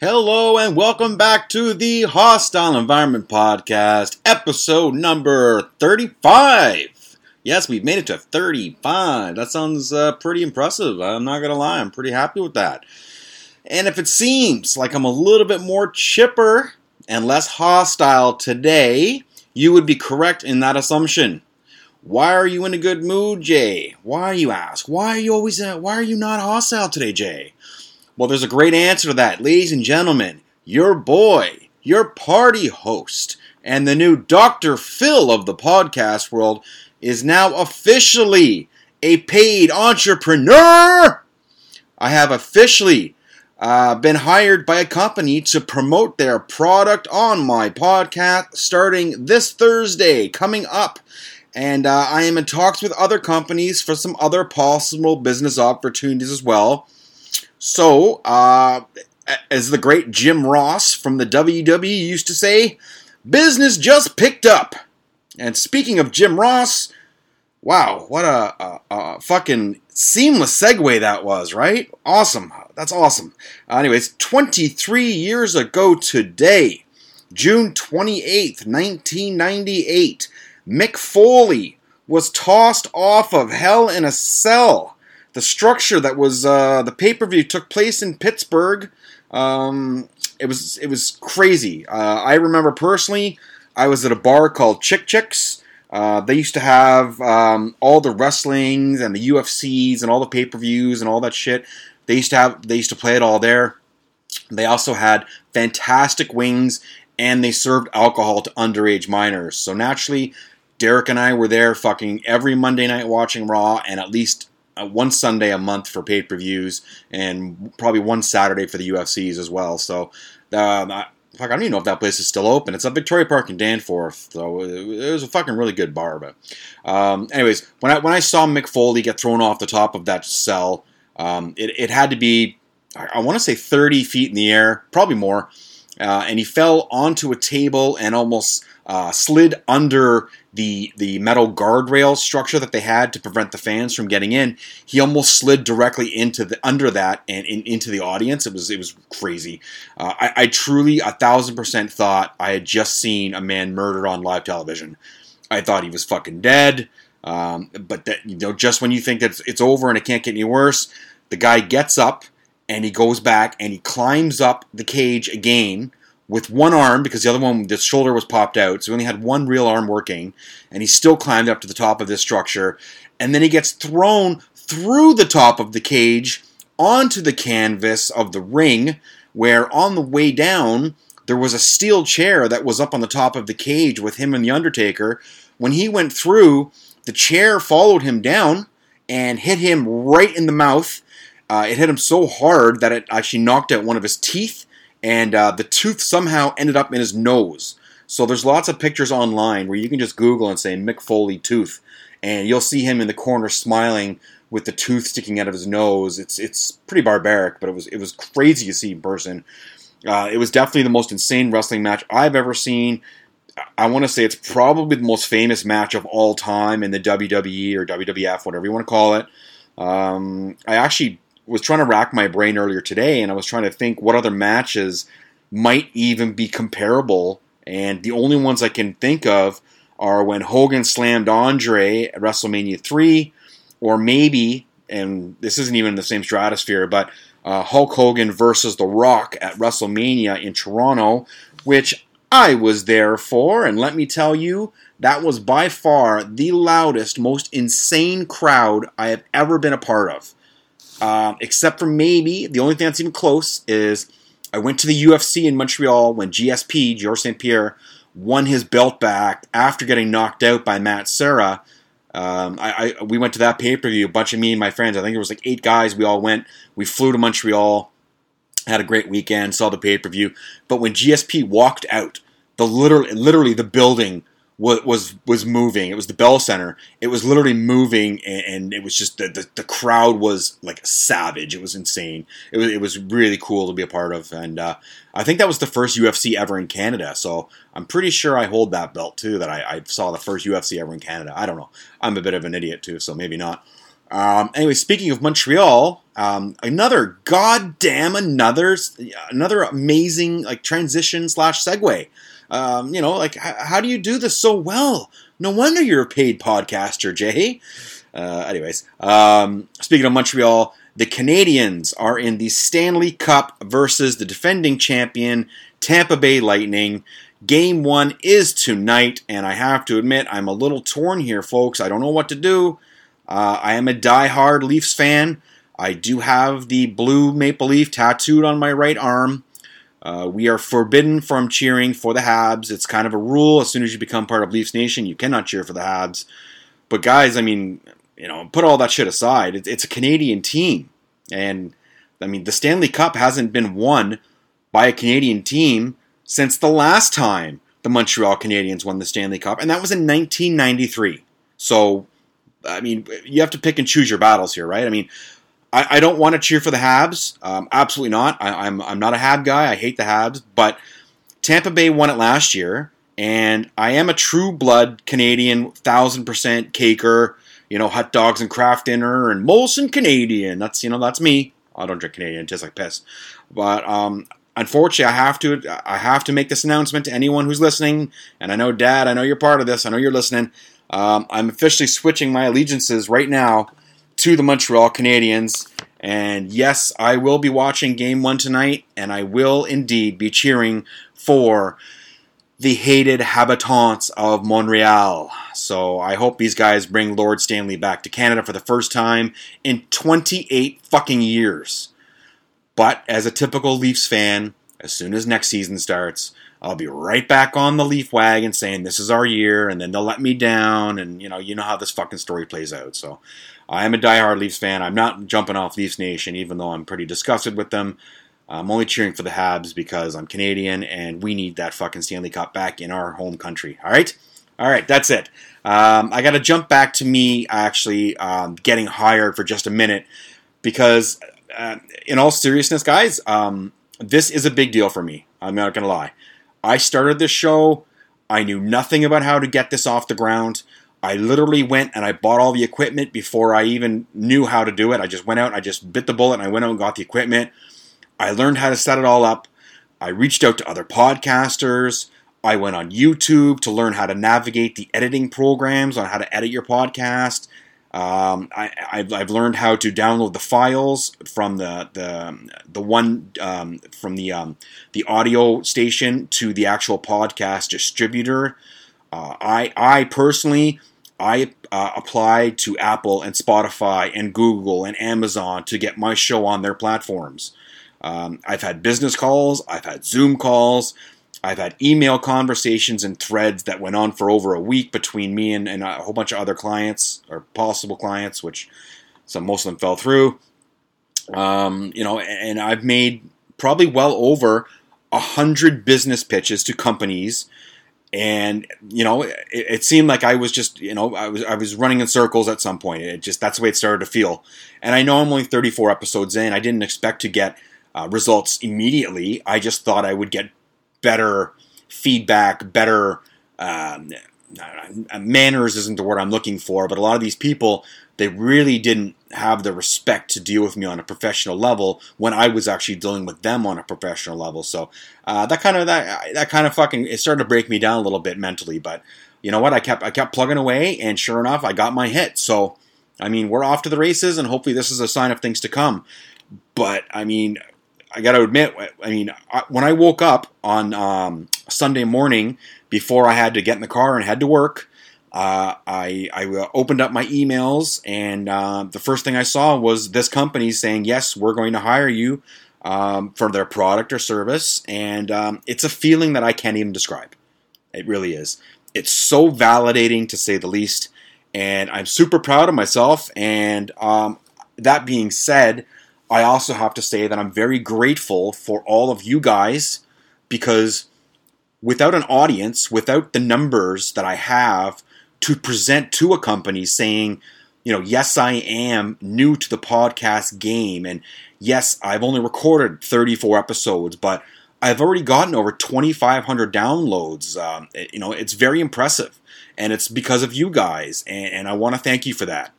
Hello and welcome back to the Hostile Environment Podcast, episode number 35. Yes, we've made it to 35. That sounds pretty impressive. I'm not going to lie. I'm pretty happy with that. And if it seems like I'm a little bit more chipper and less hostile today, you would be correct in that assumption. Why are you in a good mood, Jay? Why, you ask? Why are you not hostile today, Jay? Well, there's a great answer to that. Ladies and gentlemen, your boy, your party host, and the new Dr. Phil of the podcast world is now officially a paid entrepreneur. I have officially been hired by a company to promote their product on my podcast starting this Thursday, coming up. And I am in talks with other companies for some other possible business opportunities as well. So, as the great Jim Ross from the WWE used to say, business just picked up. And speaking of Jim Ross, wow, what a fucking seamless segue that was, right? Awesome. That's awesome. Anyways, 23 years ago today, June 28th, 1998, Mick Foley was tossed off of Hell in a Cell. The structure that was the pay-per-view took place in Pittsburgh. It was crazy. I remember personally, I was at a bar called Chick Chicks. They used to have all the wrestlings and the UFCs and all the pay-per-views and all that shit. They used to play it all there. They also had fantastic wings and they served alcohol to underage minors. So naturally, Derek and I were there fucking every Monday night watching Raw and at least one Sunday a month for pay-per-views, and probably one Saturday for the UFCs as well. So, I don't even know if that place is still open. It's at Victoria Park in Danforth. So it was a fucking really good bar. But, anyways, when I saw Mick Foley get thrown off the top of that cell, it had to be, I want to say 30 feet in the air, probably more, and he fell onto a table and almost slid under the metal guardrail structure that they had to prevent the fans from getting in. He almost slid directly under that and into the audience. It was crazy. I truly 1,000% thought I had just seen a man murdered on live television. I thought he was fucking dead. But that, you know, just when you think that it's over and it can't get any worse, the guy gets up and he goes back and he climbs up the cage again with one arm, because the other one, the shoulder was popped out, so he only had one real arm working, and he still climbed up to the top of this structure, and then he gets thrown through the top of the cage onto the canvas of the ring, where on the way down, there was a steel chair that was up on the top of the cage with him and the Undertaker. When he went through, the chair followed him down and hit him right in the mouth. It hit him so hard that it actually knocked out one of his teeth, and the tooth somehow ended up in his nose. So there's lots of pictures online where you can just Google and say Mick Foley tooth, and you'll see him in the corner smiling with the tooth sticking out of his nose. It's pretty barbaric, but it was crazy to see in person. It was definitely the most insane wrestling match I've ever seen. I want to say it's probably the most famous match of all time in the WWE or WWF, whatever you want to call it. I actually was trying to rack my brain earlier today, and I was trying to think what other matches might even be comparable, and the only ones I can think of are when Hogan slammed Andre at WrestleMania 3, or maybe, and this isn't even in the same stratosphere, but Hulk Hogan versus The Rock at WrestleMania in Toronto, which I was there for, and let me tell you, that was by far the loudest, most insane crowd I have ever been a part of. Except for maybe, the only thing that's even close is I went to the UFC in Montreal when GSP, Georges St-Pierre, won his belt back after getting knocked out by Matt Serra. We went to that pay-per-view, a bunch of me and my friends. I think it was like 8 guys. We all went. We flew to Montreal, had a great weekend, saw the pay-per-view. But when GSP walked out, literally the building was moving. It was the Bell Center. It was literally moving, and it was just the crowd was like savage. It was insane. It was really cool to be a part of, and I think that was the first UFC ever in Canada. So I'm pretty sure I hold that belt too. That I saw the first UFC ever in Canada. I don't know. I'm a bit of an idiot too, so maybe not. Anyway, speaking of Montreal, another amazing transition / segue. How do you do this so well? No wonder you're a paid podcaster, Jay. Anyways, speaking of Montreal, the Canadiens are in the Stanley Cup versus the defending champion Tampa Bay Lightning. Game 1 is tonight, and I have to admit, I'm a little torn here, folks. I don't know what to do. I am a diehard Leafs fan. I do have the blue Maple Leaf tattooed on my right arm. We are forbidden from cheering for the Habs. It's kind of a rule. As soon as you become part of Leafs Nation, you cannot cheer for the Habs. But guys, put all that shit aside. It's a Canadian team. And, the Stanley Cup hasn't been won by a Canadian team since the last time the Montreal Canadiens won the Stanley Cup. And that was in 1993. So, you have to pick and choose your battles here, right? I don't want to cheer for the Habs. Absolutely not. I'm not a Hab guy. I hate the Habs. But Tampa Bay won it last year. And I am a true blood Canadian, 1000% caker. Hot dogs and craft dinner and Molson Canadian. That's me. I don't drink Canadian. It tastes like piss. But unfortunately, I have to make this announcement to anyone who's listening. And I know, Dad, I know you're part of this. I know you're listening. I'm officially switching my allegiances right now to the Montreal Canadiens. And yes, I will be watching Game 1 tonight. And I will indeed be cheering for the hated habitants of Montreal. So I hope these guys bring Lord Stanley back to Canada for the first time in 28 fucking years. But as a typical Leafs fan, as soon as next season starts, I'll be right back on the Leaf wagon saying this is our year, and then they'll let me down, and you know how this fucking story plays out. So I am a diehard Leafs fan. I'm not jumping off Leafs Nation, even though I'm pretty disgusted with them. I'm only cheering for the Habs because I'm Canadian and we need that fucking Stanley Cup back in our home country. All right, that's it. I got to jump back to me actually getting hired for just a minute because, in all seriousness, guys, this is a big deal for me. I'm not going to lie. I started this show. I knew nothing about how to get this off the ground. I literally went and I bought all the equipment before I even knew how to do it. I just went out, I just bit the bullet, and I went out and got the equipment. I learned how to set it all up. I reached out to other podcasters. I went on YouTube to learn how to navigate the editing programs on how to edit your podcast. I've learned how to download the files from the audio station to the actual podcast distributor. I personally applied to Apple and Spotify and Google and Amazon to get my show on their platforms. I've had business calls, I've had Zoom calls, I've had email conversations and threads that went on for over a week between me and a whole bunch of other clients or possible clients, which most of them fell through. And I've made probably well over 100 business pitches to companies. And, it seemed like I was just, I was running in circles at some point. That's the way it started to feel. And I know I'm only 34 episodes in. I didn't expect to get results immediately. I just thought I would get better feedback, better manners isn't the word I'm looking for, but a lot of these people, they really didn't have the respect to deal with me on a professional level when I was actually dealing with them on a professional level. So it started to break me down a little bit mentally, but you know what? I kept plugging away, and sure enough, I got my hit. So we're off to the races, and hopefully this is a sign of things to come. But I got to admit, when I woke up on Sunday morning before I had to get in the car and head to work, I opened up my emails, and the first thing I saw was this company saying, yes, we're going to hire you for their product or service. And it's a feeling that I can't even describe. It really is. It's so validating, to say the least. And I'm super proud of myself. And that being said, I also have to say that I'm very grateful for all of you guys, because without an audience, without the numbers that I have to present to a company saying, yes, I am new to the podcast game, and yes, I've only recorded 34 episodes, but I've already gotten over 2,500 downloads. It's very impressive, and it's because of you guys, and I want to thank you for that.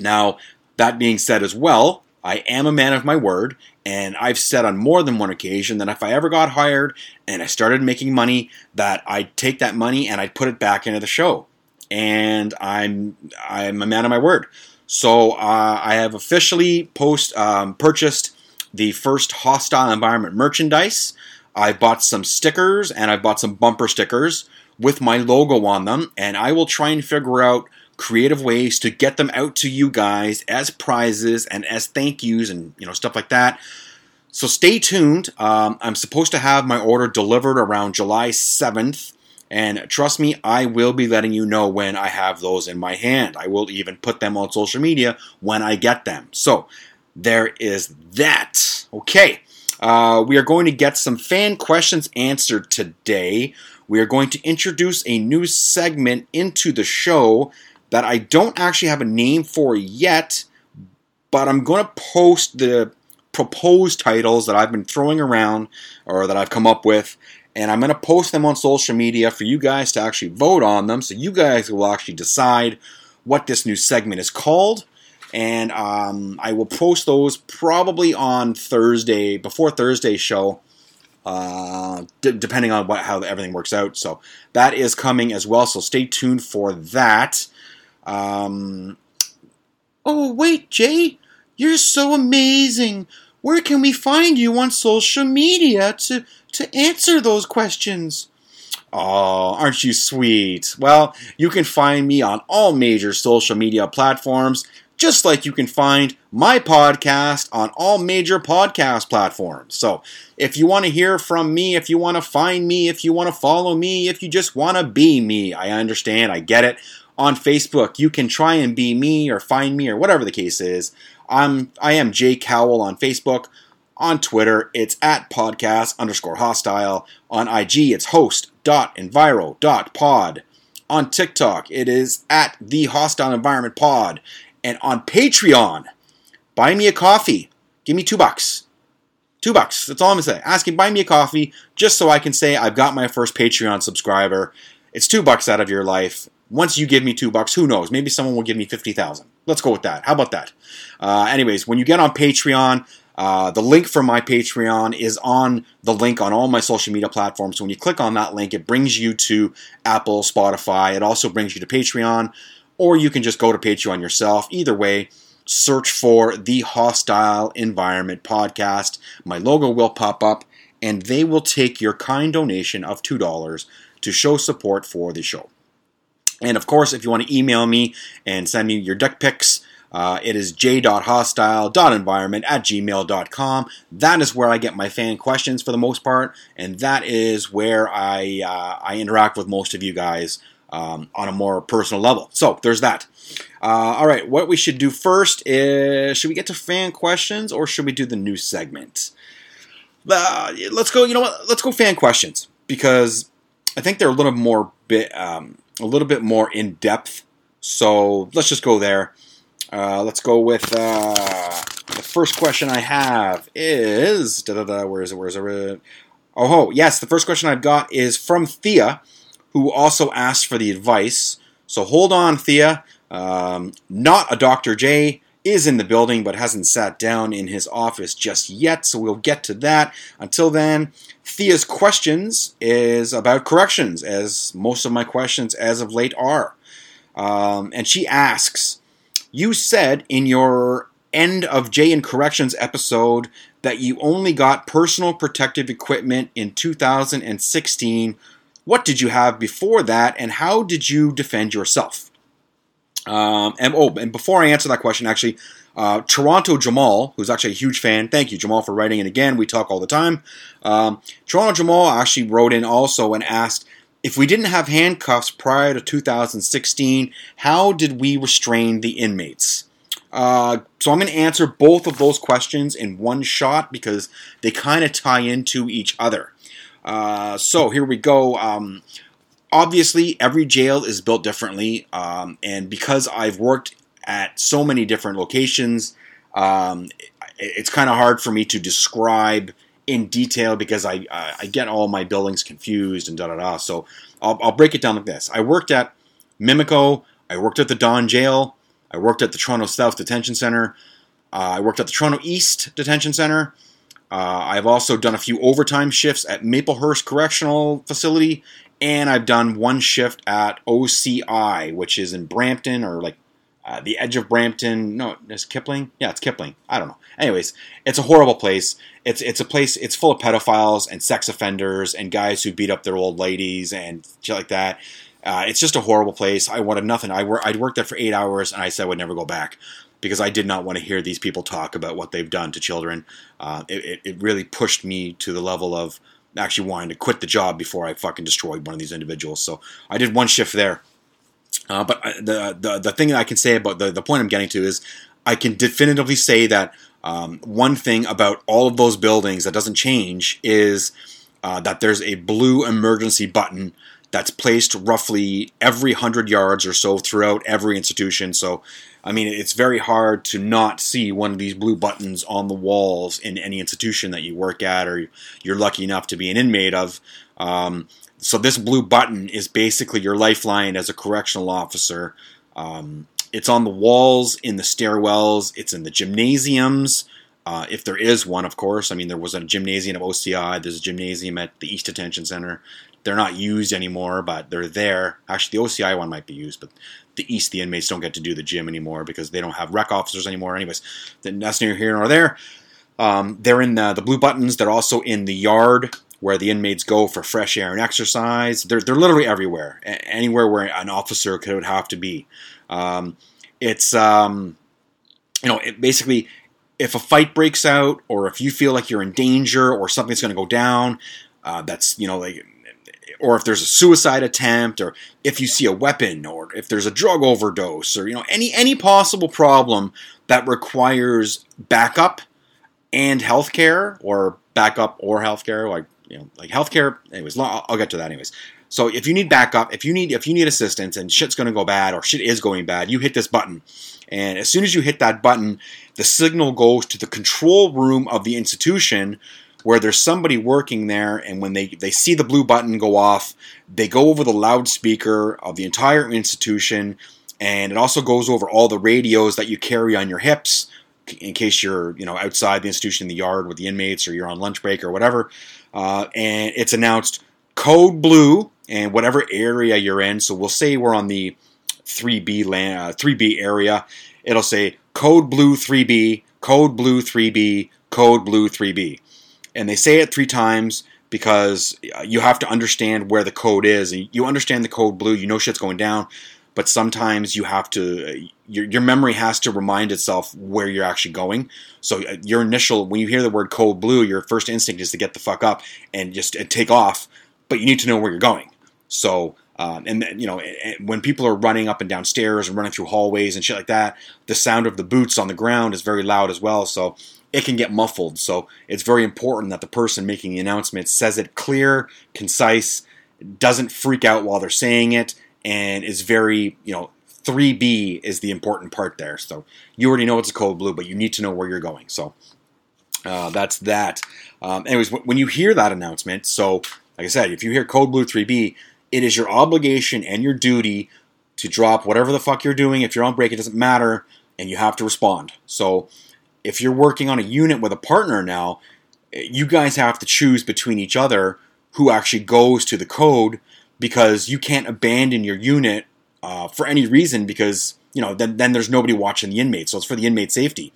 Now, that being said as well, I am a man of my word, and I've said on more than one occasion that if I ever got hired and I started making money, that I'd take that money and I'd put it back into the show. And I'm a man of my word. So I have officially purchased the first Hostile Environment merchandise. I bought some stickers, and I bought some bumper stickers with my logo on them, and I will try and figure out creative ways to get them out to you guys as prizes and as thank yous and, you know, stuff like that. So stay tuned. I'm supposed to have my order delivered around July 7th. And trust me, I will be letting you know when I have those in my hand. I will even put them on social media when I get them. So there is that. Okay. We are going to get some fan questions answered today. We are going to introduce a new segment into the show that I don't actually have a name for yet, but I'm going to post the proposed titles that I've been throwing around or that I've come up with, and I'm going to post them on social media for you guys to actually vote on them, so you guys will actually decide what this new segment is called. And I will post those probably on Thursday, before Thursday's show, depending on how everything works out. So that is coming as well, so stay tuned for that. Oh, wait, Jay, you're so amazing. Where can we find you on social media to answer those questions? Oh, aren't you sweet? Well, you can find me on all major social media platforms, just like you can find my podcast on all major podcast platforms. So if you want to hear from me, if you want to find me, if you want to follow me, if you just want to be me, I understand, I get it. On Facebook, you can try and be me or find me or whatever the case is. I am Jay Cowell on Facebook. On Twitter, it's @podcast_hostile. On IG, it's host.enviro.pod. On TikTok, it is @the Hostile Environment Pod. And on Patreon, buy me a coffee. Give me $2. $2. That's all I'm going to say. Ask him, buy me a coffee, just so I can say I've got my first Patreon subscriber. It's $2 out of your life. Once you give me $2, who knows? Maybe someone will give me 50,000. Let's go with that. How about that? Anyways, when you get on Patreon, the link for my Patreon is on the link on all my social media platforms. So when you click on that link, it brings you to Apple, Spotify. It also brings you to Patreon, or you can just go to Patreon yourself. Either way, search for The Hostile Environment Podcast. My logo will pop up, and they will take your kind donation of $2 to show support for the show. And of course, if you want to email me and send me your dick pics, it is j.hostile.environment@gmail.com. That is where I get my fan questions for the most part, and that is where I interact with most of you guys on a more personal level. So there's that. All right, what we should do first is, should we get to fan questions or should we do the new segment? Let's go. You know what? Let's go fan questions, because I think they're a little bit more in depth. So let's just go there. Let's go with the first question I have is... Where is it? Oh, yes. The first question I've got is from Thea, who also asked for the advice. So hold on, Thea. Not a Dr. J is in the building, but hasn't sat down in his office just yet. So we'll get to that. Until then, Thea's questions is about corrections, as most of my questions as of late are. And she asks, you said in your End of Jay and Corrections episode that you only got personal protective equipment in 2016. What did you have before that, and how did you defend yourself? And before I answer that question, actually, Toronto Jamal, who's actually a huge fan, thank you, Jamal, for writing it again. We talk all the time. Toronto Jamal actually wrote in also and asked, if we didn't have handcuffs prior to 2016, how did we restrain the inmates? So I'm going to answer both of those questions in one shot because they kind of tie into each other. So here we go. Obviously, every jail is built differently, and because I've worked at so many different locations, it's kind of hard for me to describe in detail because I get all my buildings confused and da-da-da. So I'll break it down like this. I worked at Mimico. I worked at the Don Jail. I worked at the Toronto South Detention Center. I worked at the Toronto East Detention Center. I've also done a few overtime shifts at Maplehurst Correctional Facility, and I've done one shift at OCI, which is in Brampton, or like the edge of Brampton. No, is it Kipling? Yeah, it's Kipling. I don't know. Anyways, it's a horrible place. It's a place, it's full of pedophiles and sex offenders and guys who beat up their old ladies and shit like that. It's just a horrible place. I wanted nothing. I'd worked there for 8 hours, and I said I would never go back, because I did not want to hear these people talk about what they've done to children. It really pushed me to the level of actually wanting to quit the job before I fucking destroyed one of these individuals. So I did one shift there. But the thing that I can say about the point I'm getting to is I can definitively say that one thing about all of those buildings that doesn't change is that there's a blue emergency button that's placed roughly every 100 yards or so throughout every institution. So, I mean, it's very hard to not see one of these blue buttons on the walls in any institution that you work at or you're lucky enough to be an inmate of. So this blue button is basically your lifeline as a correctional officer. It's on the walls, in the stairwells, it's in the gymnasiums, if there is one, of course. I mean, there was a gymnasium at OCI, there's a gymnasium at the East Detention Center. They're not used anymore, but they're there. Actually, the OCI one might be used, but the East, the inmates don't get to do the gym anymore because they don't have rec officers anymore. Anyways, that's neither here nor there. They're in the blue buttons. They're also in the yard where the inmates go for fresh air and exercise. They're literally everywhere, anywhere where an officer could have to be. Basically, if a fight breaks out or if you feel like you're in danger or something's going to go down, or if there's a suicide attempt, or if you see a weapon, or if there's a drug overdose, or any possible problem that requires backup and healthcare, healthcare. Anyways, I'll get to that. Anyways, so if you need backup, if you need assistance, and shit's gonna go bad, or shit is going bad, you hit this button, and as soon as you hit that button, the signal goes to the control room of the institution, where there's somebody working there, and when they see the blue button go off, they go over the loudspeaker of the entire institution, and it also goes over all the radios that you carry on your hips in case you're outside the institution in the yard with the inmates, or you're on lunch break or whatever, and it's announced code blue and whatever area you're in. So we'll say we're on the 3B area. It'll say code blue 3B, code blue 3B, code blue 3B. And they say it 3 times because you have to understand where the code is. You understand the code blue, you know shit's going down, but sometimes you have to, your memory has to remind itself where you're actually going. So your initial, when you hear the word code blue, your first instinct is to get the fuck up and just take off, but you need to know where you're going. So, when people are running up and down stairs and running through hallways and shit like that, the sound of the boots on the ground is very loud as well. So it can get muffled, so it's very important that the person making the announcement says it clear, concise, doesn't freak out while they're saying it, and is very, 3B is the important part there. So you already know it's a code blue, but you need to know where you're going. So that's that. When you hear that announcement, so like I said, if you hear code blue 3B, it is your obligation and your duty to drop whatever the fuck you're doing. If you're on break, it doesn't matter, and you have to respond. So if you're working on a unit with a partner now, you guys have to choose between each other who actually goes to the code, because you can't abandon your unit for any reason, because then there's nobody watching the inmates. So it's for the inmate safety.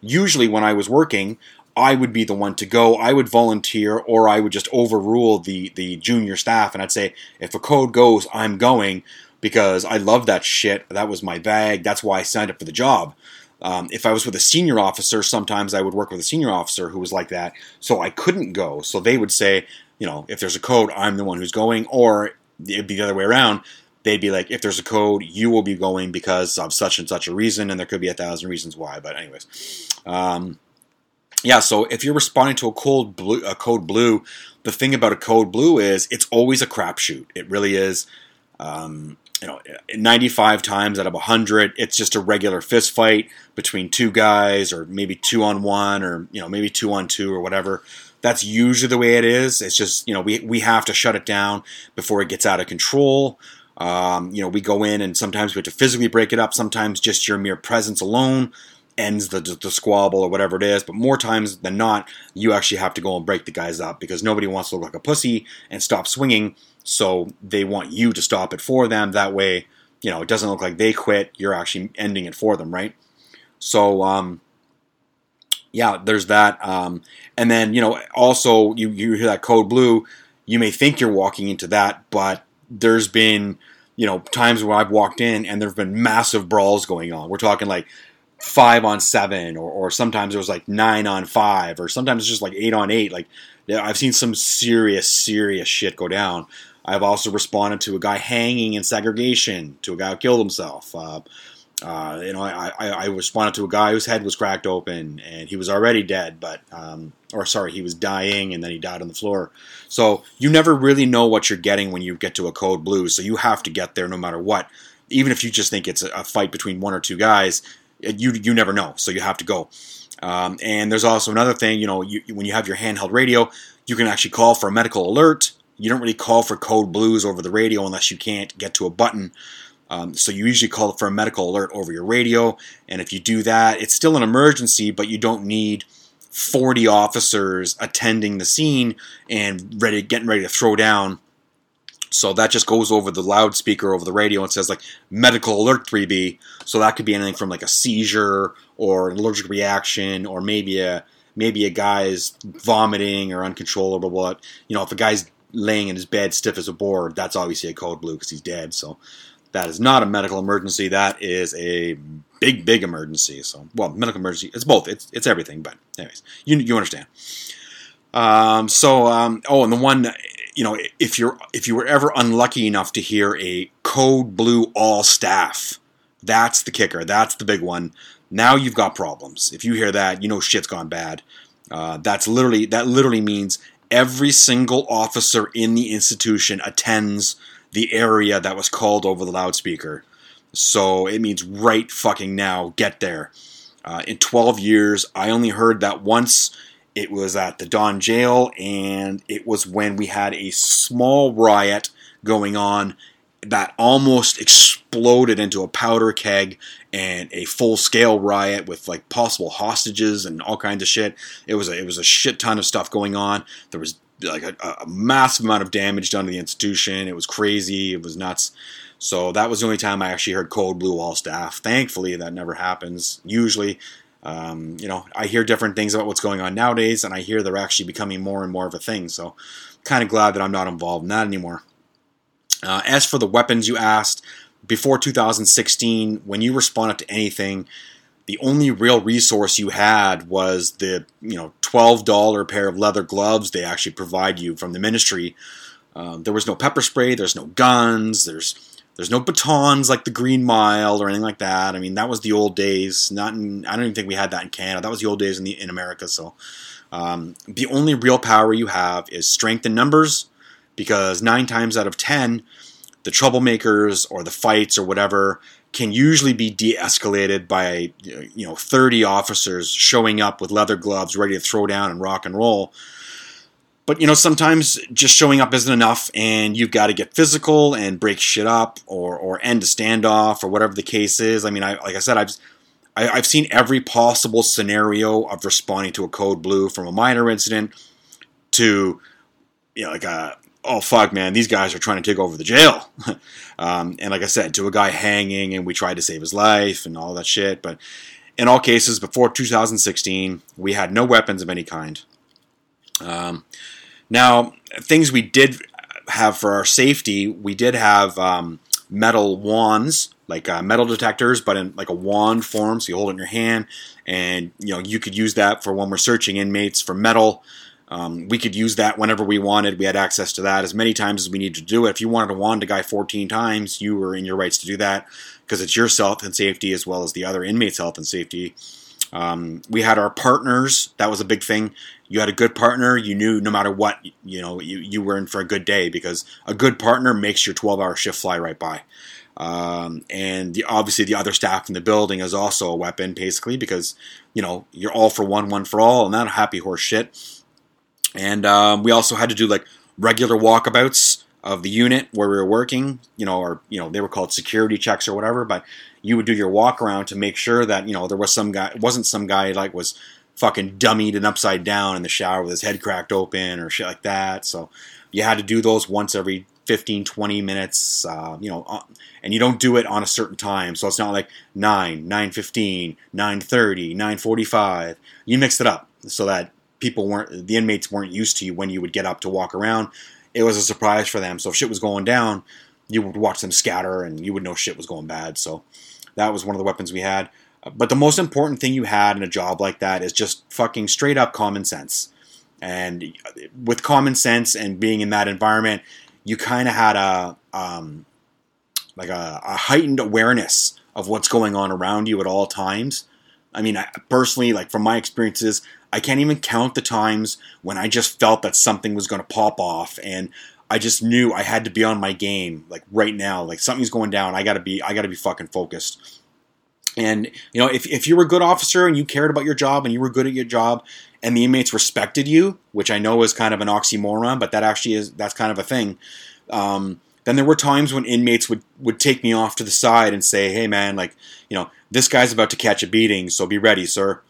Usually when I was working, I would be the one to go. I would volunteer, or I would just overrule the junior staff, and I'd say, if a code goes, I'm going, because I love that shit. That was my bag. That's why I signed up for the job. If I was with a senior officer, sometimes I would work with a senior officer who was like that, so I couldn't go. So they would say, if there's a code, I'm the one who's going, or it'd be the other way around. They'd be like, if there's a code, you will be going because of such and such a reason, and there could be 1,000 reasons why. But anyways, so if you're responding to a code blue, the thing about a code blue is it's always a crapshoot. It really is. 95 times out of 100, it's just a regular fist fight between two guys, or maybe 2-on-1, or maybe 2-on-2, or whatever. That's usually the way it is. It's just we have to shut it down before it gets out of control. We go in and sometimes we have to physically break it up. Sometimes just your mere presence alone ends the squabble or whatever it is. But more times than not, you actually have to go and break the guys up because nobody wants to look like a pussy and stop swinging. So they want you to stop it for them. That way, it doesn't look like they quit. You're actually ending it for them, right? So, there's that. And then, also you hear that code blue. You may think you're walking into that, but there's been, times where I've walked in and there've been massive brawls going on. We're talking like 5-on-7, or sometimes it was like 9-on-5, or sometimes it's just like 8-on-8. Like I've seen some serious shit go down. I've also responded to a guy hanging in segregation, to a guy who killed himself. I responded to a guy whose head was cracked open and he was already dead, but he was dying and then he died on the floor. So you never really know what you're getting when you get to a code blue. So you have to get there no matter what, even if you just think it's a fight between one or two guys, you never know. So you have to go. And there's also another thing, when you have your handheld radio, you can actually call for a medical alert. You don't really call for code blues over the radio unless you can't get to a button. So you usually call for a medical alert over your radio, and if you do that, it's still an emergency, but you don't need 40 officers attending the scene and getting ready to throw down. So that just goes over the loudspeaker over the radio and says, like, medical alert 3B. So that could be anything from, like, a seizure or an allergic reaction, or maybe a guy's vomiting or uncontrollable. But, if a guy's laying in his bed stiff as a board, that's obviously a code blue because he's dead, so... That is not a medical emergency. That is a big, big emergency. So, medical emergency. It's both. It's everything. But anyways, you understand. And the one, if you were ever unlucky enough to hear a code blue all staff, that's the kicker. That's the big one. Now you've got problems. If you hear that, shit's gone bad. That literally means every single officer in the institution attends the area that was called over the loudspeaker. So it means right fucking now, get there. In 12 years, I only heard that once. It was at the Don Jail, and it was when we had a small riot going on that almost exploded into a powder keg and a full-scale riot with like possible hostages and all kinds of shit. It was a shit ton of stuff going on. There was like a massive amount of damage done to the institution. It was crazy. It was nuts. So that was the only time I actually heard code blue all staff. Thankfully, that never happens. Usually, I hear different things about what's going on nowadays, and I hear they're actually becoming more and more of a thing. So kind of glad that I'm not involved in that anymore. As for the weapons you asked, before 2016, when you responded to anything, the only real resource you had was the, $12 pair of leather gloves they actually provide you from the ministry. There was no pepper spray. There's no guns. There's no batons like the Green Mile or anything like that. I mean, that was the old days. I don't even think we had that in Canada. That was the old days in America. So the only real power you have is strength in numbers, because 9 times out of 10, the troublemakers or the fights or whatever can usually be de-escalated by 30 officers showing up with leather gloves ready to throw down and rock and roll. But sometimes just showing up isn't enough, and you've got to get physical and break shit up or end a standoff or whatever the case is. I mean, I've seen every possible scenario of responding to a code blue, from a minor incident to oh, fuck, man, these guys are trying to take over the jail. And like I said, to a guy hanging, and we tried to save his life and all that shit. But in all cases, before 2016, we had no weapons of any kind. Now, things we did have for our safety, we did have metal wands, like metal detectors, but in like a wand form. So you hold it in your hand, and you could use that for when we're searching inmates for metal. We could use that whenever we wanted. We had access to that as many times as we needed to do it. If you wanted to wand a guy 14 times, you were in your rights to do that, because it's your health and safety as well as the other inmates' health and safety. We had our partners. That was a big thing. You had a good partner. You knew no matter what, you were in for a good day, because a good partner makes your 12-hour shift fly right by. Obviously the other staff in the building is also a weapon, basically, because, you're all for one, one for all, and that happy horse shit. And we also had to do like regular walkabouts of the unit where we were working, or they were called security checks or whatever, but you would do your walk around to make sure that, there was some guy, it wasn't some guy like was fucking dummied and upside down in the shower with his head cracked open or shit like that. So you had to do those once every 15, 20 minutes, and you don't do it on a certain time. So it's not like 9, 9:15, 9:30, 9:45. You mixed it up so that the inmates weren't used to you when you would get up to walk around. It was a surprise for them. So if shit was going down, you would watch them scatter and you would know shit was going bad. So that was one of the weapons we had. But the most important thing you had in a job like that is just fucking straight up common sense. And with common sense and being in that environment, you kind of had a heightened awareness of what's going on around you at all times. I mean, I personally, from my experiences, I can't even count the times when I just felt that something was going to pop off, and I just knew I had to be on my game, right now, something's going down. I gotta be fucking focused. And if you were a good officer and you cared about your job and you were good at your job, and the inmates respected you, which I know is kind of an oxymoron, but that's kind of a thing. Then there were times when inmates would take me off to the side and say, "Hey man, this guy's about to catch a beating, so be ready, sir."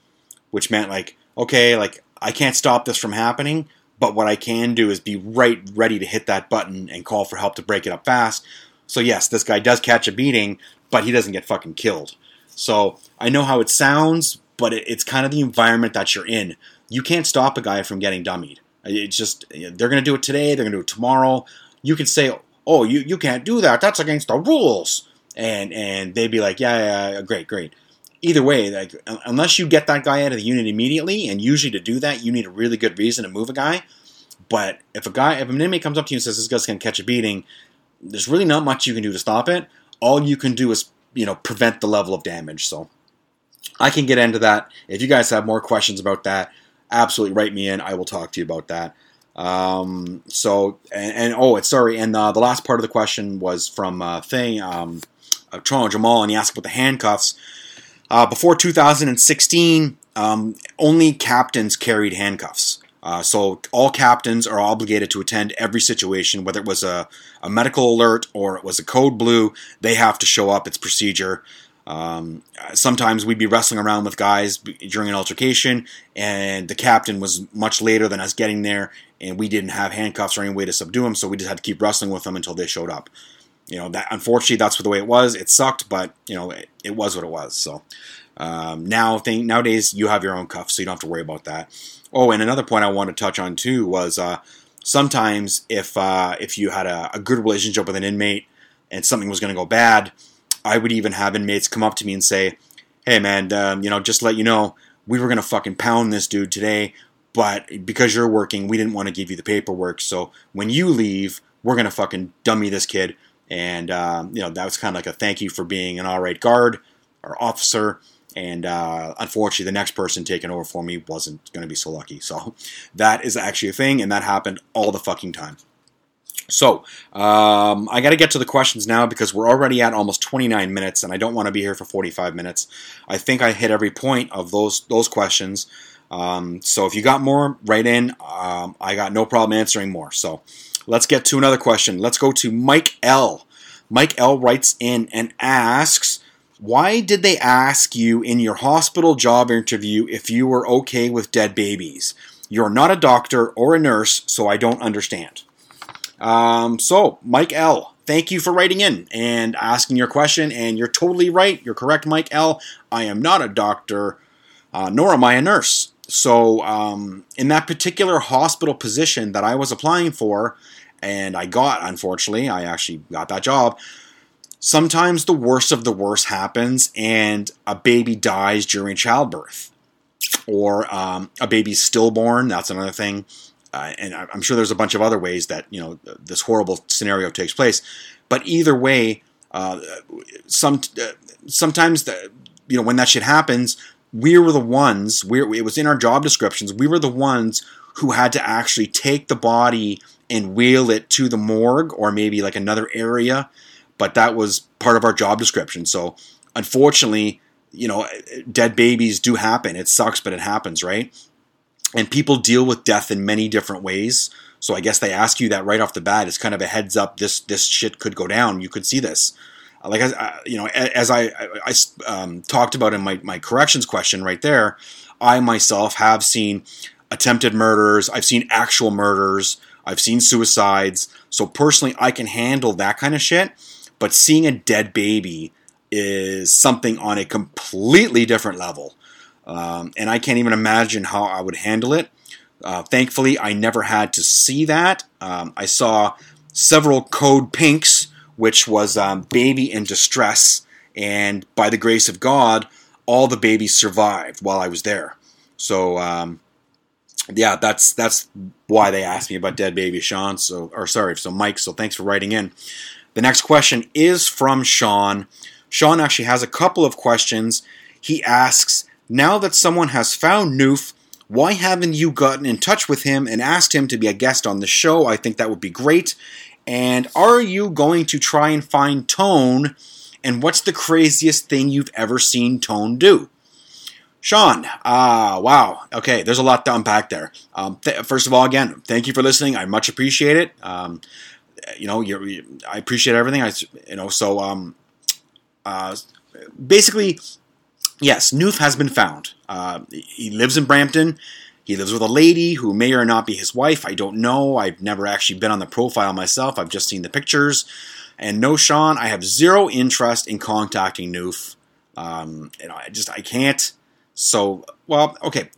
Which meant I can't stop this from happening, but what I can do is be right ready to hit that button and call for help to break it up fast. So yes, this guy does catch a beating, but he doesn't get fucking killed. So I know how it sounds, but it's kind of the environment that you're in. You can't stop a guy from getting dummied. It's just, they're going to do it today, they're going to do it tomorrow. You can say, "Oh, you can't do that. That's against the rules." And they'd be like, yeah, great. Either way, unless you get that guy out of the unit immediately, and usually to do that, you need a really good reason to move a guy. But if an inmate comes up to you and says, "This guy's going to catch a beating," there's really not much you can do to stop it. All you can do is, prevent the level of damage. So I can get into that. If you guys have more questions about that, absolutely write me in. I will talk to you about that. The last part of the question was from Toronto Jamal, and he asked about the handcuffs. Before 2016, only captains carried handcuffs. So all captains are obligated to attend every situation, whether it was a medical alert or it was a code blue. They have to show up. It's procedure. Sometimes we'd be wrestling around with guys during an altercation, and the captain was much later than us getting there, and we didn't have handcuffs or any way to subdue him, so we just had to keep wrestling with them until they showed up. Unfortunately, that's the way it was. It sucked, but it was what it was. So nowadays you have your own cuffs, so you don't have to worry about that. Oh, and another point I want to touch on too was sometimes if you had a good relationship with an inmate and something was going to go bad, I would even have inmates come up to me and say, "Hey man, just to let you know, we were going to fucking pound this dude today, but because you're working, we didn't want to give you the paperwork. So when you leave, we're going to fucking dummy this kid." And, that was kind of like a thank you for being an all right guard or officer. And unfortunately, the next person taking over for me wasn't going to be so lucky. So that is actually a thing, and that happened all the fucking time. So I got to get to the questions now because we're already at almost 29 minutes, and I don't want to be here for 45 minutes. I think I hit every point of those questions. So if you got more, write in. I got no problem answering more. So let's get to another question. Let's go to Mike L. Mike L writes in and asks, "Why did they ask you in your hospital job interview if you were okay with dead babies? You're not a doctor or a nurse, so I don't understand." So, Mike L., thank you for writing in and asking your question, and you're totally right. You're correct, Mike L. I am not a doctor, nor am I a nurse. So, in that particular hospital position that I was applying for, and I got, unfortunately, I actually got that job, sometimes the worst of the worst happens and a baby dies during childbirth. Or a baby's stillborn, that's another thing. And I'm sure there's a bunch of other ways that, this horrible scenario takes place. But either way, sometimes, when that shit happens, we were the ones, it was in our job descriptions, we were the ones who had to actually take the body and wheel it to the morgue or maybe another area, but that was part of our job description. So unfortunately, dead babies do happen. It sucks, but it happens, right? And people deal with death in many different ways. So I guess they ask you that right off the bat. It's kind of a heads up. This shit could go down. You could see this. Like, as I talked about in my corrections question right there, I myself have seen attempted murders. I've seen actual murders. I've seen suicides. So personally, I can handle that kind of shit. But seeing a dead baby is something on a completely different level. And I can't even imagine how I would handle it. Thankfully, I never had to see that. I saw several code pinks, which was baby in distress. And by the grace of God, all the babies survived while I was there. So, yeah, that's why they asked me about dead baby Sean. So Mike. So thanks for writing in. The next question is from Sean. Sean actually has a couple of questions. He asks, now that someone has found Newf, why haven't you gotten in touch with him and asked him to be a guest on the show? I think that would be great. And are you going to try and find Tone? And what's the craziest thing you've ever seen Tone do? Sean, wow. Okay, there's a lot to unpack there. First of all, again, thank you for listening. I much appreciate it. I appreciate everything. Basically, yes, Newf has been found. He lives in Brampton. He lives with a lady who may or not be his wife. I don't know. I've never actually been on the profile myself. I've just seen the pictures. And no, Sean, I have zero interest in contacting Newf. I can't. So, well, okay,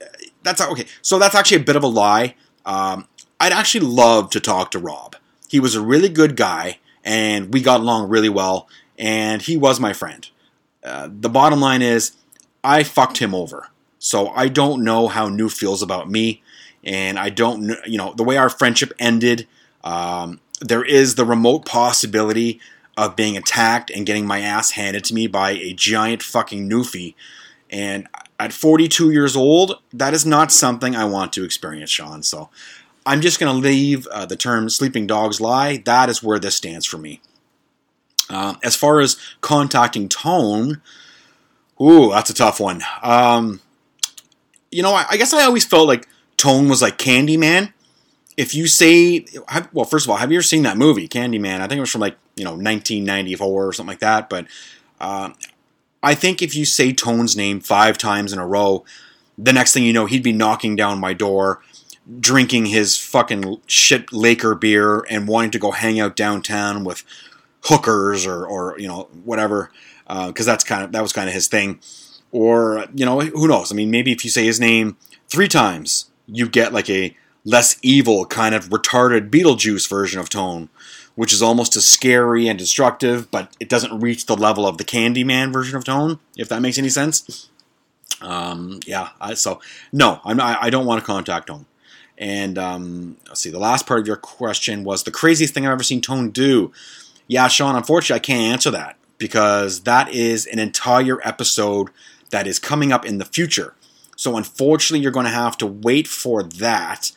okay. So that's actually a bit of a lie. I'd actually love to talk to Rob. He was a really good guy, and we got along really well, and he was my friend. The bottom line is, I fucked him over. So I don't know how Newf feels about me, and I don't, the way our friendship ended. There is the remote possibility of being attacked and getting my ass handed to me by a giant fucking Newfie, and at 42 years old, that is not something I want to experience, Sean. So I'm just going to leave the term sleeping dogs lie. That is where this stands for me. As far as contacting Tone, ooh, that's a tough one. I guess I always felt like Tone was like Candyman. If you say, well, first of all, have you ever seen that movie, Candyman? I think it was from 1994 or something like that, but... I think if you say Tone's name 5 times in a row, the next thing you know, he'd be knocking down my door, drinking his fucking shit Laker beer and wanting to go hang out downtown with hookers or whatever, because that was kind of his thing. Or, who knows? I mean, maybe if you say his name 3 times, you get like a less evil kind of retarded Beetlejuice version of Tone, which is almost as scary and destructive, but it doesn't reach the level of the Candyman version of Tone, if that makes any sense. No, I don't want to contact Tone. And let's see, the last part of your question was the craziest thing I've ever seen Tone do. Yeah, Sean, unfortunately, I can't answer that, because that is an entire episode that is coming up in the future. So unfortunately, you're going to have to wait for that.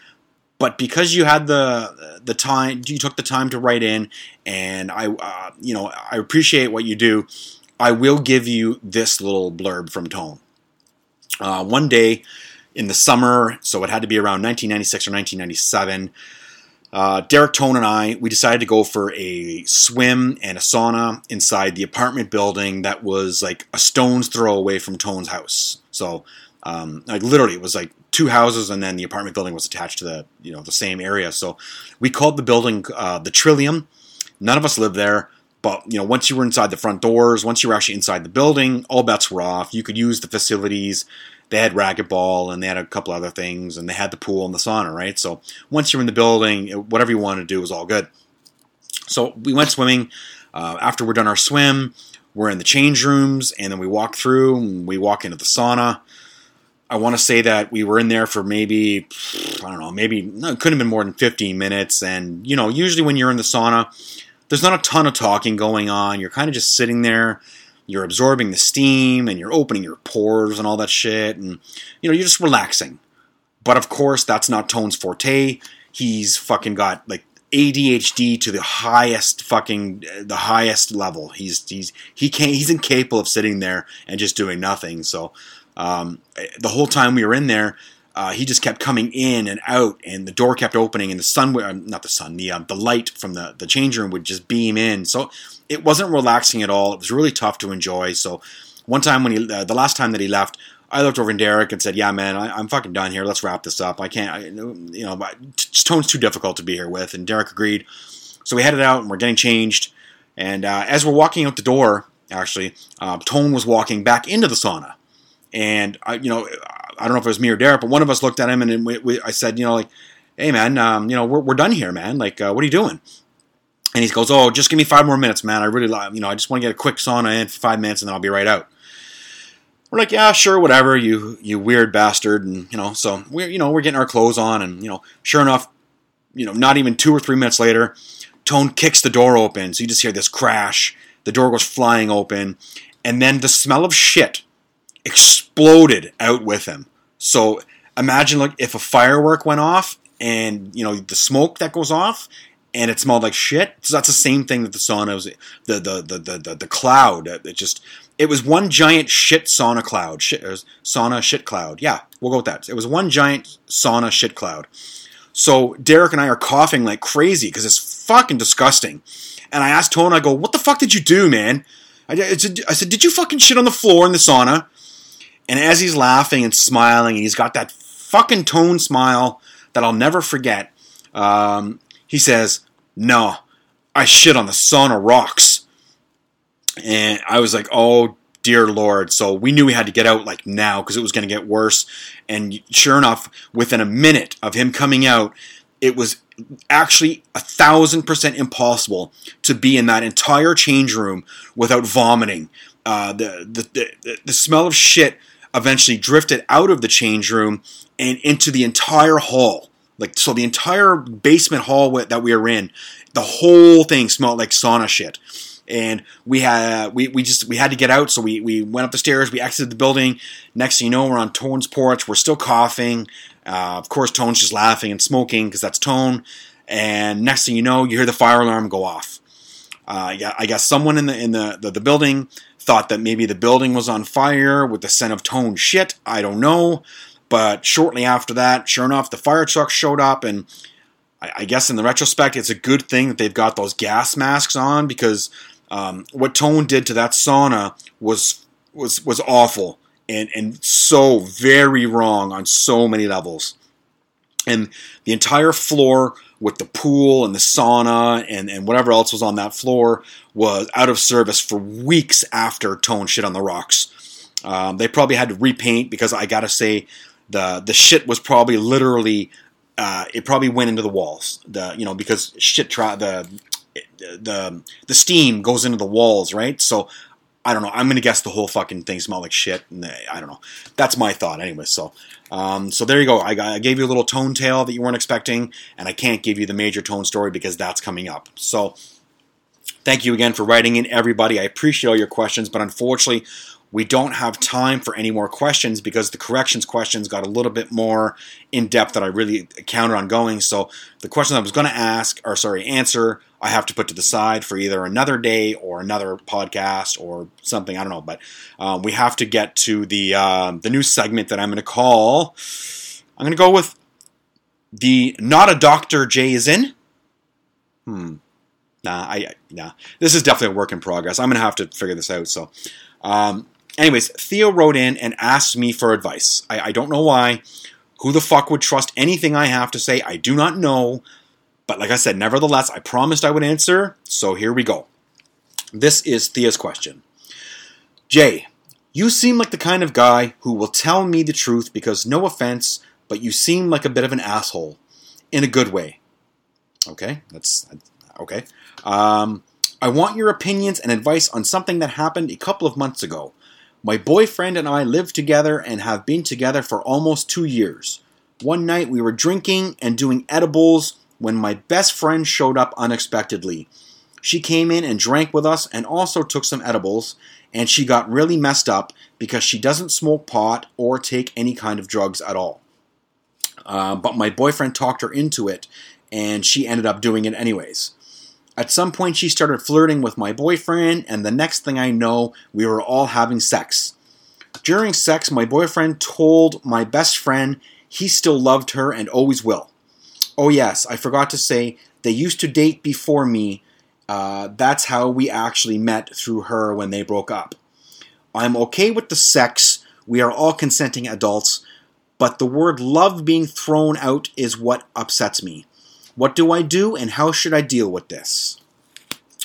But because you had the time, you took the time to write in, and I appreciate what you do, I will give you this little blurb from Tone. One day in the summer, so it had to be around 1996 or 1997, Derek, Tone, and I, we decided to go for a swim and a sauna inside the apartment building that was like a stone's throw away from Tone's house. So... literally, it was like 2 houses, and then the apartment building was attached to the, the same area. So we called the building the Trillium. None of us lived there, but once you were inside the front doors, once you were actually inside the building, all bets were off. You could use the facilities. They had racquetball, and they had a couple other things, and they had the pool and the sauna, right? So once you're in the building, whatever you wanted to do was all good. So we went swimming. After we're done our swim, we're in the change rooms, and then we walk through, and we walk into the sauna. I want to say that we were in there for it couldn't have been more than 15 minutes. And, usually when you're in the sauna, there's not a ton of talking going on. You're kind of just sitting there. You're absorbing the steam and you're opening your pores and all that shit. And, you're just relaxing. But, of course, that's not Tone's forte. He's fucking got, like, ADHD to the highest level. He's incapable of sitting there and just doing nothing. So... the whole time we were in there, He just kept coming in and out, and the door kept opening, and the the light from the change room would just beam in. So it wasn't relaxing at all. It was really tough to enjoy. So one time when the last time that he left, I looked over at Derek and said, "Yeah, man, I'm fucking done here. Let's wrap this up. Tone's too difficult to be here with." And Derek agreed. So we headed out and we're getting changed. And as we're walking out the door, actually, Tone was walking back into the sauna. And I don't know if it was me or Derek, but one of us looked at him, and I said, "Hey, man, we're done here, man. What are you doing?" And he goes, "Oh, just give me 5 more minutes, man. I really, I just want to get a quick sauna in for 5 minutes, and then I'll be right out." We're like, "Yeah, sure, whatever, you weird bastard," and so we're getting our clothes on, and sure enough, not even 2 or 3 minutes later, Tone kicks the door open, so you just hear this crash. The door goes flying open, and then the smell of shit exploded out with him. So imagine, if a firework went off, and the smoke that goes off, and it smelled like shit. So that's the same thing that the sauna was. The cloud. It was one giant shit sauna cloud. Sauna shit cloud. Yeah, we'll go with that. It was one giant sauna shit cloud. So Derek and I are coughing like crazy because it's fucking disgusting. And I asked Tone, I go, "What the fuck did you do, man?" I said, "Did you fucking shit on the floor in the sauna?" And as he's laughing and smiling, and he's got that fucking Tone smile that I'll never forget, he says, "No, I shit on the sauna rocks." And I was like, "Oh, dear Lord." So we knew we had to get out now because it was going to get worse. And sure enough, within a minute of him coming out, it was actually 1,000% impossible to be in that entire change room without vomiting. The smell of shit eventually drifted out of the change room and into the entire hall. So the entire basement hall that we were in, the whole thing smelled like sauna shit. And we had to get out, so we went up the stairs, we exited the building. Next thing you know, we're on Tone's porch, we're still coughing. Of course, Tone's just laughing and smoking, because that's Tone. And next thing you know, you hear the fire alarm go off. I guess someone in the building thought that maybe the building was on fire with the scent of Tone shit. I don't know. But shortly after that, sure enough, the fire truck showed up, and I guess in the retrospect, it's a good thing that they've got those gas masks on, because what Tone did to that sauna was awful and so very wrong on so many levels. And the entire floor with the pool and the sauna and whatever else was on that floor was out of service for weeks after Tone shit on the rocks. They probably had to repaint, because I gotta say the shit was probably literally it probably went into the walls. Because shit the steam goes into the walls, right? So I don't know. I'm gonna guess the whole fucking thing smelled like shit, and I don't know. That's my thought, anyway. So, so there you go. I gave you a little Tone tale that you weren't expecting, and I can't give you the major Tone story because that's coming up. So, thank you again for writing in, everybody. I appreciate all your questions, but unfortunately, we don't have time for any more questions because the corrections questions got a little bit more in depth that I really counted on going. So, the questions I was gonna answer. I have to put to the side for either another day or another podcast or something. I don't know, but we have to get to the new segment that I'm going to call. I'm going to go with the Not a Doctor Jay is in. Nah. This is definitely a work in progress. I'm going to have to figure this out. So, anyways, Thea wrote in and asked me for advice. I don't know why. Who the fuck would trust anything I have to say? I do not know. But like I said, nevertheless, I promised I would answer, so here we go. This is Thea's question. "Jay, you seem like the kind of guy who will tell me the truth because no offense, but you seem like a bit of an asshole. In a good way." Okay, that's... okay. "I want your opinions and advice on something that happened a couple of months ago. My boyfriend and I live together and have been together for almost 2 years. One night we were drinking and doing edibles when my best friend showed up unexpectedly. She came in and drank with us and also took some edibles, and she got really messed up because she doesn't smoke pot or take any kind of drugs at all. But my boyfriend talked her into it, and she ended up doing it anyways. At some point, she started flirting with my boyfriend, and the next thing I know, we were all having sex. During sex, my boyfriend told my best friend He still loved her and always will. Oh yes, I forgot to say, they used to date before me. That's how we actually met, through her, when they broke up. I'm okay with the sex. We are all consenting adults. But the word love being thrown out is what upsets me. What do I do and how should I deal with this?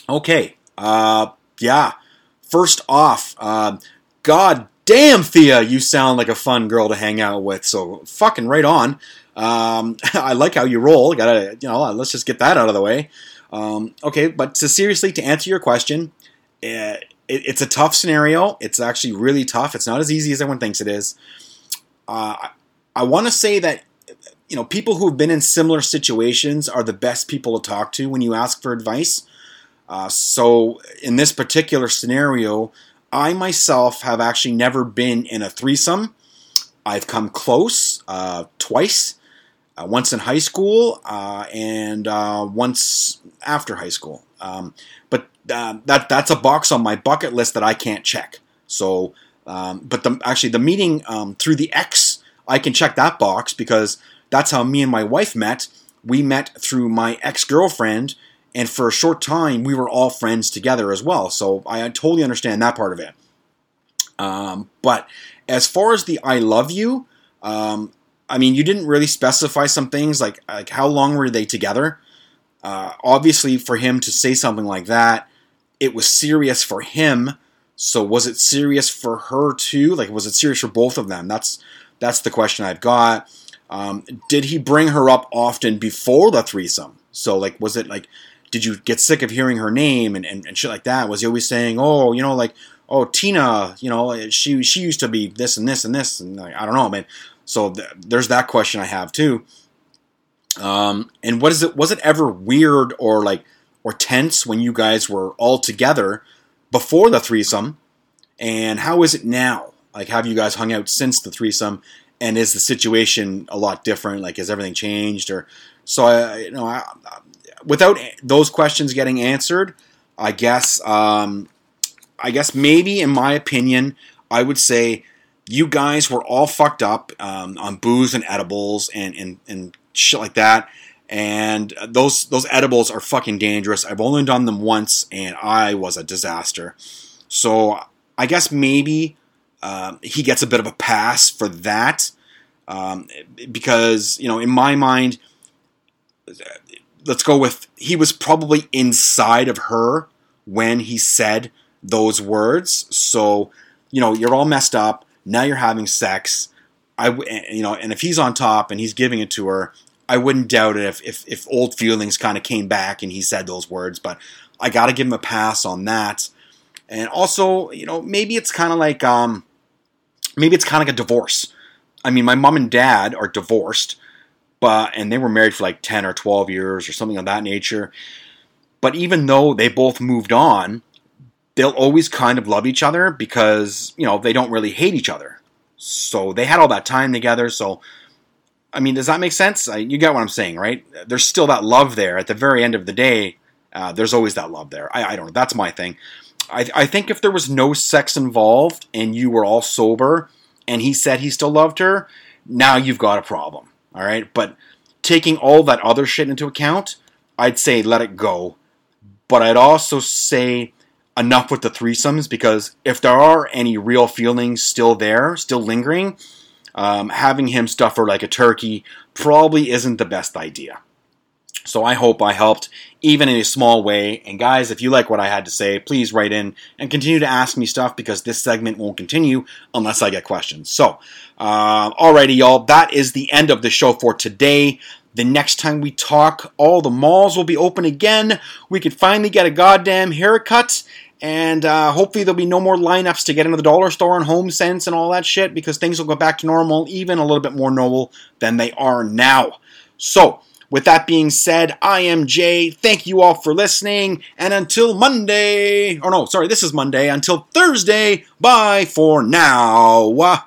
Okay. Yeah. First off, God damn, Thea, you sound like a fun girl to hang out with. So fucking right on. I like how you roll. Gotta, let's just get that out of the way. Okay, but seriously, to answer your question, it's a tough scenario. It's actually really tough. It's not as easy as everyone thinks it is. I want to say that, people who've been in similar situations are the best people to talk to when you ask for advice. So in this particular scenario, I myself have actually never been in a threesome. I've come close twice. Once in high school and once after high school. But that's a box on my bucket list that I can't check. So, but the meeting through the ex, I can check that box because that's how me and my wife met. We met through my ex-girlfriend, and for a short time, we were all friends together as well. So I totally understand that part of it. But as far as the I love you, you didn't really specify some things, like how long were they together? Obviously, for him to say something like that, it was serious for him. So was it serious for her too? Was it serious for both of them? That's the question I've got. Did he bring her up often before the threesome? So, was it, did you get sick of hearing her name and shit like that? Was he always saying, oh, Tina, she used to be this and this and this, and I don't know, man. So there's that question I have too. And what is it? Was it ever weird or tense when you guys were all together before the threesome? And how is it now? Have you guys hung out since the threesome? And is the situation a lot different? Has everything changed? Or so without those questions getting answered, I guess maybe in my opinion, I would say, you guys were all fucked up on booze and edibles and shit like that. And those edibles are fucking dangerous. I've only done them once, and I was a disaster. So I guess maybe he gets a bit of a pass for that. Because, in my mind, let's go with, he was probably inside of her when he said those words. So, you're all messed up. Now you're having sex, and if he's on top and he's giving it to her, I wouldn't doubt it if old feelings kind of came back and he said those words. But I got to give him a pass on that. And also, maybe it's kind of like a divorce. My mom and dad are divorced, and they were married for 10 or 12 years or something of that nature. But even though they both moved on, they'll always kind of love each other because, they don't really hate each other. So they had all that time together. So, does that make sense? You get what I'm saying, right? There's still that love there. At the very end of the day, there's always that love there. I don't know. That's my thing. I think if there was no sex involved and you were all sober and he said he still loved her, now you've got a problem, all right? But taking all that other shit into account, I'd say let it go. But I'd also say enough with the threesomes, because if there are any real feelings still there, still lingering, having him stuff her like a turkey probably isn't the best idea. So I hope I helped, even in a small way. And guys, if you like what I had to say, please write in and continue to ask me stuff, because this segment won't continue unless I get questions. So, alrighty, y'all, that is the end of the show for today. The next time we talk, all the malls will be open again. We could finally get a goddamn haircut. And hopefully there'll be no more lineups to get into the dollar store and Home Sense and all that shit, because things will go back to normal, even a little bit more normal than they are now. So, with that being said, I am Jay. Thank you all for listening. And until Monday, this is Monday. Until Thursday, bye for now.